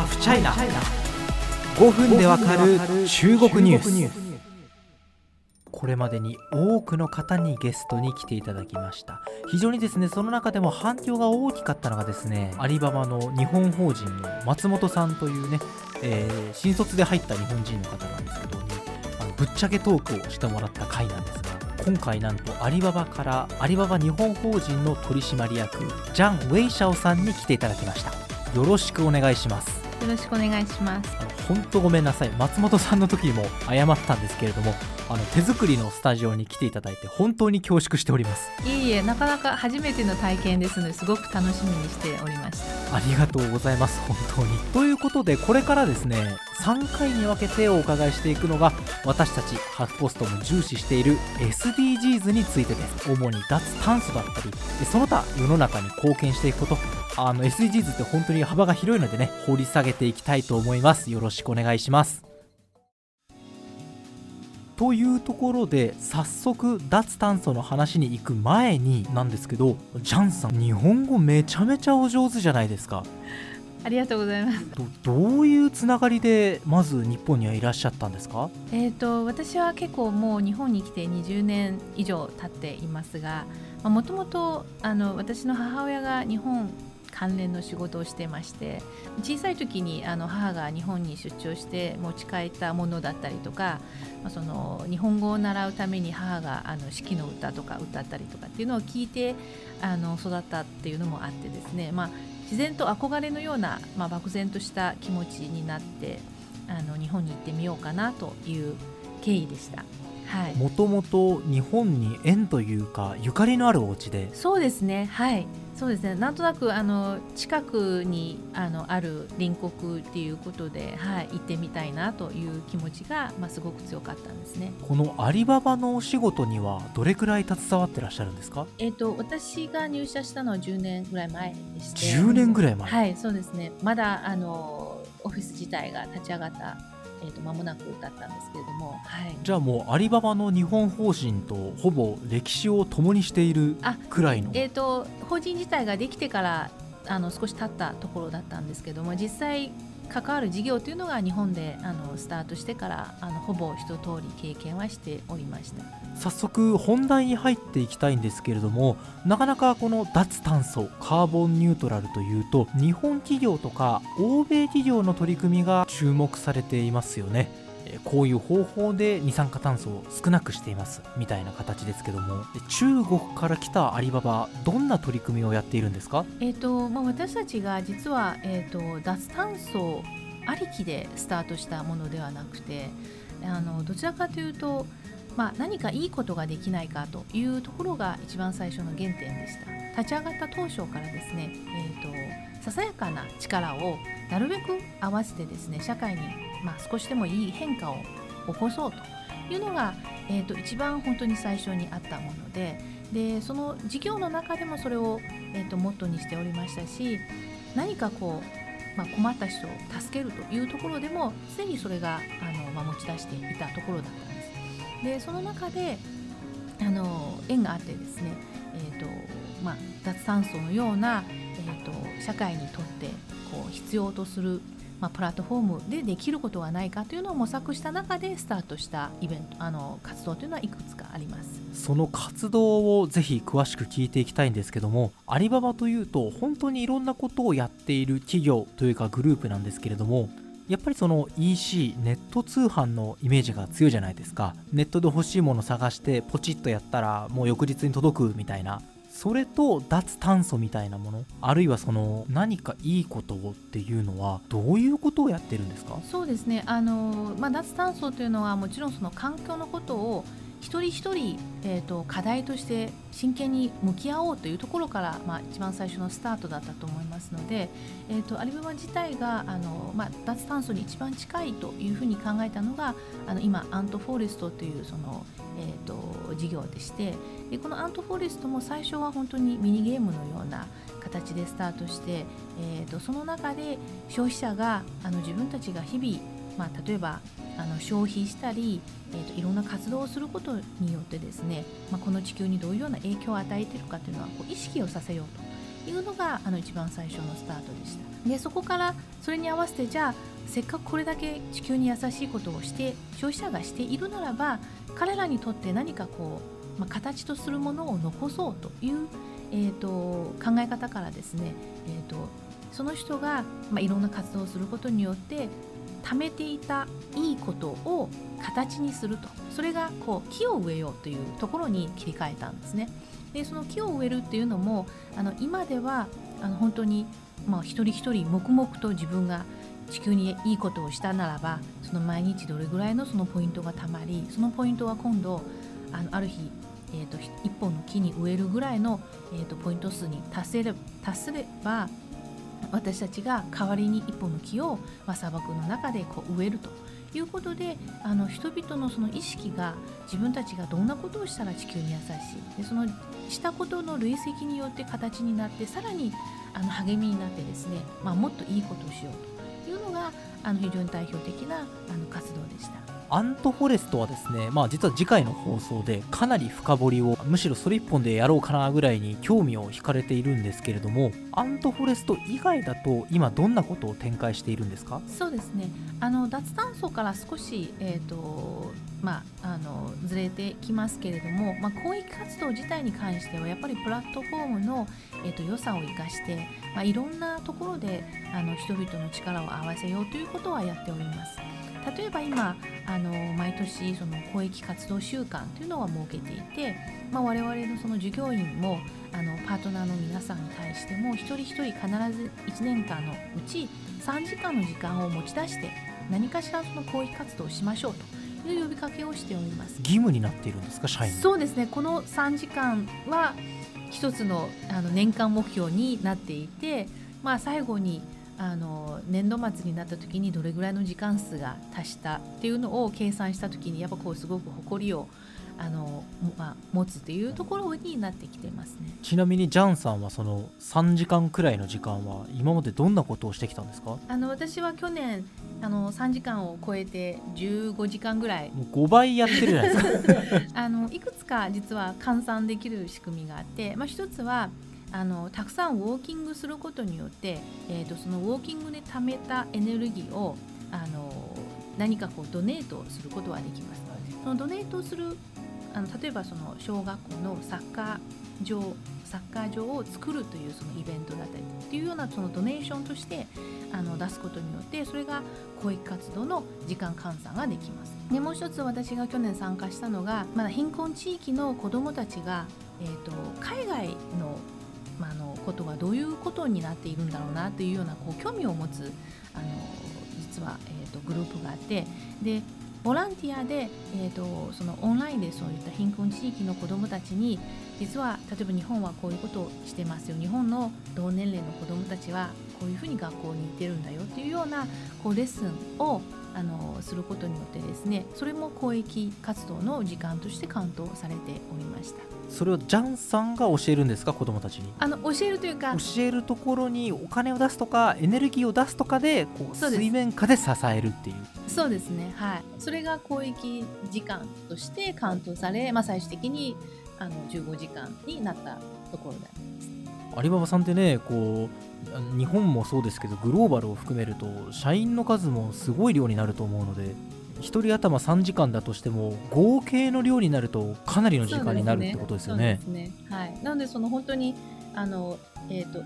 ハフチャイナ5分でわかる中国ニュース。これまでに多くの方にゲストに来ていただきました。非常にですね、その中でも反響が大きかったのがですね、アリババの日本法人の松本さんというね、新卒で入った日本人の方なんですけどね、ぶっちゃけトークをしてもらった回なんですが、今回なんとアリババ日本法人の取締役ジャン・ウェイシャオさんに来ていただきました。よろしくお願いします。よろしくお願いします。本当ごめんなさい、松本さんの時にも謝ったんですけれども、手作りのスタジオに来ていただいて本当に恐縮しております。いえいえ、なかなか初めての体験ですのですごく楽しみにしておりました。ありがとうございます、本当に。ということで、これからですね、3回に分けてお伺いしていくのが、私たちハーフポストも重視している SDGs についてです。主に脱炭素だったり、その他世の中に貢献していくこと、SDGs って本当に幅が広いのでね、掘り下げていきたいと思います。よろしくお願いします。というところで、早速脱炭素の話に行く前になんですけど、ジャンさん、日本語めちゃめちゃお上手じゃないですか。ありがとうございます。どういうつながりでまず日本にはいらっしゃったんですか？私は結構もう日本に来て20年以上経っていますが、もともと私の母親が日本関連の仕事をしてまして、小さい時に母が日本に出張して持ち帰ったものだったりとか、その日本語を習うために母が四季の歌とか歌ったりとかっていうのを聞いて育ったっていうのもあってですね、自然と憧れのような、漠然とした気持ちになって、日本に行ってみようかなという経緯でした。もともと日本に縁というかゆかりのあるお家で。そうですね、はい、そうですね、なんとなく近くにある隣国っていうことで、はい、行ってみたいなという気持ちが、すごく強かったんですね。このアリババのお仕事にはどれくらい携わってらっしゃるんですか？私が入社したのは10年ぐらい前でして。10年ぐらい前、はい、そうですね。まだオフィス自体が立ち上がった間もなくだったんですけれども、はい、じゃあもうアリババの日本法人とほぼ歴史を共にしているくらいの、法人自体ができてから少し経ったところだったんですけども、実際関わる事業というのが日本でスタートしてからほぼ一通り経験はしておりました。早速本題に入っていきたいんですけれども、なかなかこの脱炭素カーボンニュートラルというと、日本企業とか欧米企業の取り組みが注目されていますよね。こういう方法で二酸化炭素を少なくしていますみたいな形ですけども、中国から来たアリババ、どんな取り組みをやっているんですか？私たちが実は、脱炭素ありきでスタートしたものではなくて、どちらかというと、何かいいことができないかというところが一番最初の原点でした。立ち上がった当初からですね、ささやかな力をなるべく合わせてですね、社会に少しでもいい変化を起こそうというのが、一番本当に最初にあったもので、その事業の中でもそれを、モットーにしておりましたし、何かこう、困った人を助けるというところでもすでにそれが持ち出していたところだったんです。でその中で縁があってですね、脱炭素のような、社会にとってこう必要とするプラットフォームでできることはないかというのを模索した中でスタートしたイベント、活動というのはいくつかあります。その活動をぜひ詳しく聞いていきたいんですけども、アリババというと本当にいろんなことをやっている企業というかグループなんですけれども、やっぱりその EC ネット通販のイメージが強いじゃないですか。ネットで欲しいもの探してポチッとやったらもう翌日に届くみたいな、それと脱炭素みたいなもの、あるいはその何かいいことをっていうのはどういうことをやってるんですか？そうですね、脱炭素というのはもちろんその環境のことを一人一人、課題として真剣に向き合おうというところから、一番最初のスタートだったと思いますので、アリババ自体が脱炭素に一番近いというふうに考えたのが今アントフォレストというその事業でして、でこのアントフォレストも最初は本当にミニゲームのような形でスタートして、その中で消費者が自分たちが日々、例えば消費したり、いろんな活動をすることによってですね、この地球にどういうような影響を与えているかというのはこう意識をさせよういうのが一番最初のスタートでした。でそこからそれに合わせて、じゃあせっかくこれだけ地球に優しいことをして消費者がしているならば、彼らにとって何かこう、形とするものを残そうという、考え方からですね、その人が、いろんな活動をすることによって貯めていたいいことを形にすると、それがこう木を植えようというところに切り替えたんですね。でその木を植えるっていうのも、今では本当に、一人一人黙々と自分が地球にいいことをしたならば、その毎日どれぐらいのそのポイントがたまり、そのポイントは今度ある日、一本の木に植えるぐらいの、ポイント数に達すれば私たちが代わりに一本の木を、砂漠の中でこう植えるということで、人々のその意識が、自分たちがどんなことをしたら地球に優しい、でそのしたことの累積によって形になって、さらに励みになってですね、もっといいことをしようというのが非常に代表的な活動でした。アントフォレストはですね、実は次回の放送でかなり深掘りを、むしろそれ一本でやろうかなぐらいに興味を惹かれているんですけれども、アントフォレスト以外だと今どんなことを展開しているんですか？そうですね、脱炭素から少し、ずれてきますけれども、公益活動自体に関してはやっぱりプラットフォームの、良さを生かして、いろんなところで人々の力を合わせようということはやっております。例えば今毎年その公益活動週間というのは設けていて、我々のその従業員もパートナーの皆さんに対しても、一人一人必ず1年間のうち3時間の時間を持ち出して、何かしらその公益活動をしましょうという呼びかけをしております。義務になっているんですか、社員？そうですね、この3時間は一つの年間目標になっていて、最後に年度末になった時にどれぐらいの時間数が足したっていうのを計算した時に、やっぱこうすごく誇りを持つというところになってきてますね。ちなみにジャンさんはその3時間くらいの時間は今までどんなことをしてきたんですか？私は去年3時間を超えて15時間ぐらい、もう5倍やってるじゃないですかいくつか実は換算できる仕組みがあって、一つはたくさんウォーキングすることによって、そのウォーキングで貯めたエネルギーを何かこうドネートすることはできます。そのドネートする例えばその小学校のサッカー場を作るというそのイベントだったりというようなそのドネーションとして出すことによって、それが公益活動の時間換算ができます。でもう一つ私が去年参加したのが、まだ貧困地域の子どもたちが、海外のことがどういうことになっているんだろうなというようなこう興味を持つ実は、グループがあって、でボランティアで、そのオンラインでそういった貧困地域の子どもたちに、実は例えば日本はこういうことをしてますよ、日本の同年齢の子どもたちはこういうふうに学校に行ってるんだよというようなこうレッスンをすることによってですね、それも公益活動の時間としてカウントされておりました。それをジャンさんが教えるんですか、子どもたちに？教えるというか、教えるところにお金を出すとかエネルギーを出すとかでこう水面下で支えるっていう。そうですね、はい、それが公益時間としてカウントされ、最終的に15時間になったところであります。アリババさんってね、こう日本もそうですけどグローバルを含めると社員の数もすごい量になると思うので、1人頭3時間だとしても合計の量になるとかなりの時間になるってことですよね。そうですね、はい、なのでその本当に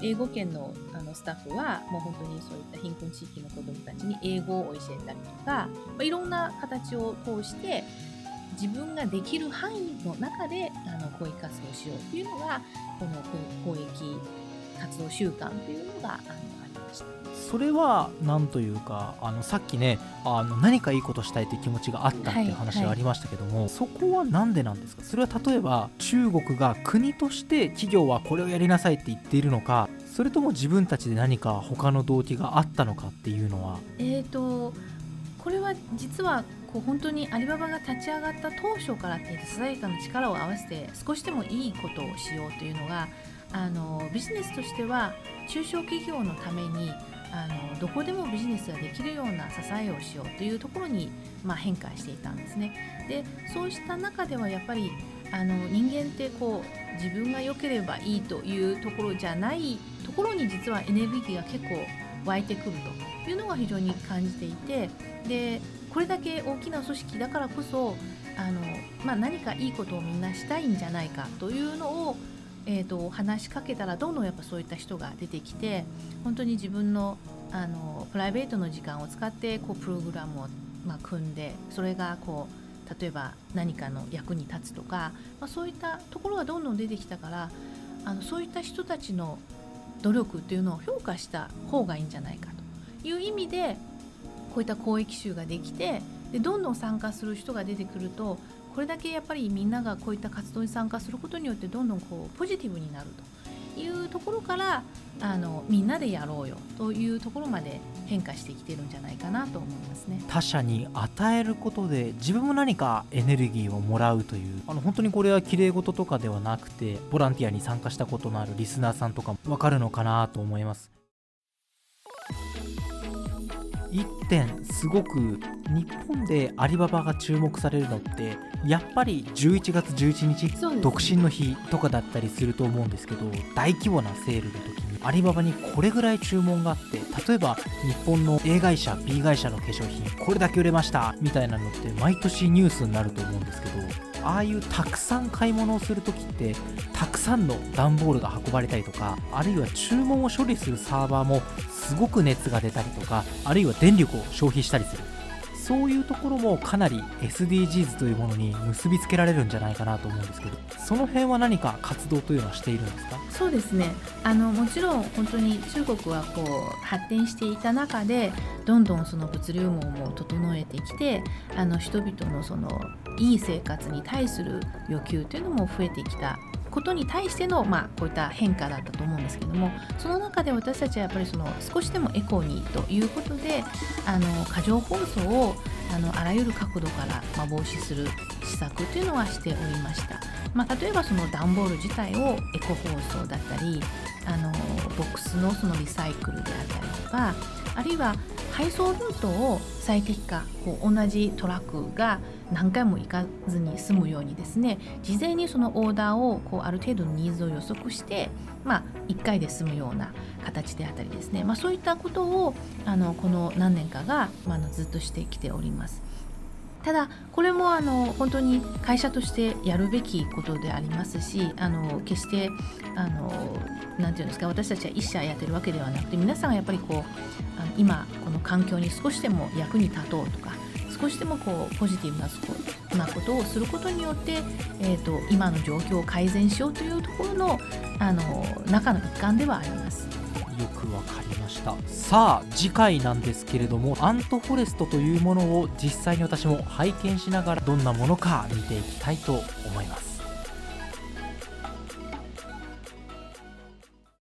英語圏のスタッフはもう本当にそういった貧困地域の子どもたちに英語を教えたりとか、いろんな形を通して自分ができる範囲の中で公益活動をしようというのがこの公益活動習慣というのがありました。それはなんというかさっきね何かいいことしたいという気持ちがあったっていう話がありましたけども、はいはい、そこはなんでなんですか？それは例えば中国が国として企業はこれをやりなさいって言っているのか、それとも自分たちで何か他の動機があったのかっていうのは、これは実はこう本当にアリババが立ち上がった当初からささやかな力を合わせて少しでもいいことをしようというのがビジネスとしては中小企業のためにどこでもビジネスができるような支えをしようというところに変化していたんですね。でそうした中ではやっぱり人間ってこう自分が良ければいいというところじゃないところに実はエネルギーが結構湧いてくるというのが非常に感じていて、でこれだけ大きな組織だからこそ何かいいことをみんなしたいんじゃないかというのを、話しかけたらどんどんやっぱそういった人が出てきて、本当に自分の、プライベートの時間を使ってこうプログラムを、組んで、それがこう例えば何かの役に立つとか、そういったところがどんどん出てきたから、そういった人たちの努力というのを評価した方がいいんじゃないかという意味でこういった公益集ができて、でどんどん参加する人が出てくると、これだけやっぱりみんながこういった活動に参加することによってどんどんこうポジティブになるというところから、みんなでやろうよというところまで変化してきてるんじゃないかなと思いますね。他者に与えることで自分も何かエネルギーをもらうという、本当にこれは綺麗事とかではなくて、ボランティアに参加したことのあるリスナーさんとかも分かるのかなと思います。1点すごく日本でアリババが注目されるのってやっぱり11月11日、ね、独身の日とかだったりすると思うんですけど、大規模なセールの時にアリババにこれぐらい注文があって、例えば日本の A 会社 B 会社の化粧品これだけ売れましたみたいなのって毎年ニュースになると思うんですけど、ああいうたくさん買い物をするときってたくさんの段ボールが運ばれたりとか、あるいは注文を処理するサーバーもすごく熱が出たりとか、あるいは電力を消費したりする、そういうところもかなり SDGs というものに結びつけられるんじゃないかなと思うんですけど、その辺は何か活動というのはしているんですか？そうですね、もちろん本当に中国はこう発展していた中でどんどんその物流網も整えてきて、人々のそのいい生活に対する要求というのも増えてきたことに対しての、こういった変化だったと思うんですけども、その中で私たちはやっぱりその少しでもエコにということで、過剰包装をあらゆる角度から、防止する施策というのはしておりました。例えばその段ボール自体をエコ包装だったり、ボックスのそのリサイクルであったりとか、あるいは配送ルートを最適化、こう同じトラックが何回も行かずに済むようにですね、事前にそのオーダーをこうある程度のニーズを予測して、1回で済むような形であったりですね、そういったことをこの何年かが、ずっとしてきております。ただこれも本当に会社としてやるべきことでありますし、決してなんていうんですか、私たちは一社やってるわけではなくて、皆さんがやっぱりこう今この環境に少しでも役に立とうとか、少しでもこうポジティブなことをすることによって、今の状況を改善しようというところの中の一環ではあります。よくわかりました。さあ次回なんですけれども、アントフォレストというものを実際に私も拝見しながらどんなものか見ていきたいと思います。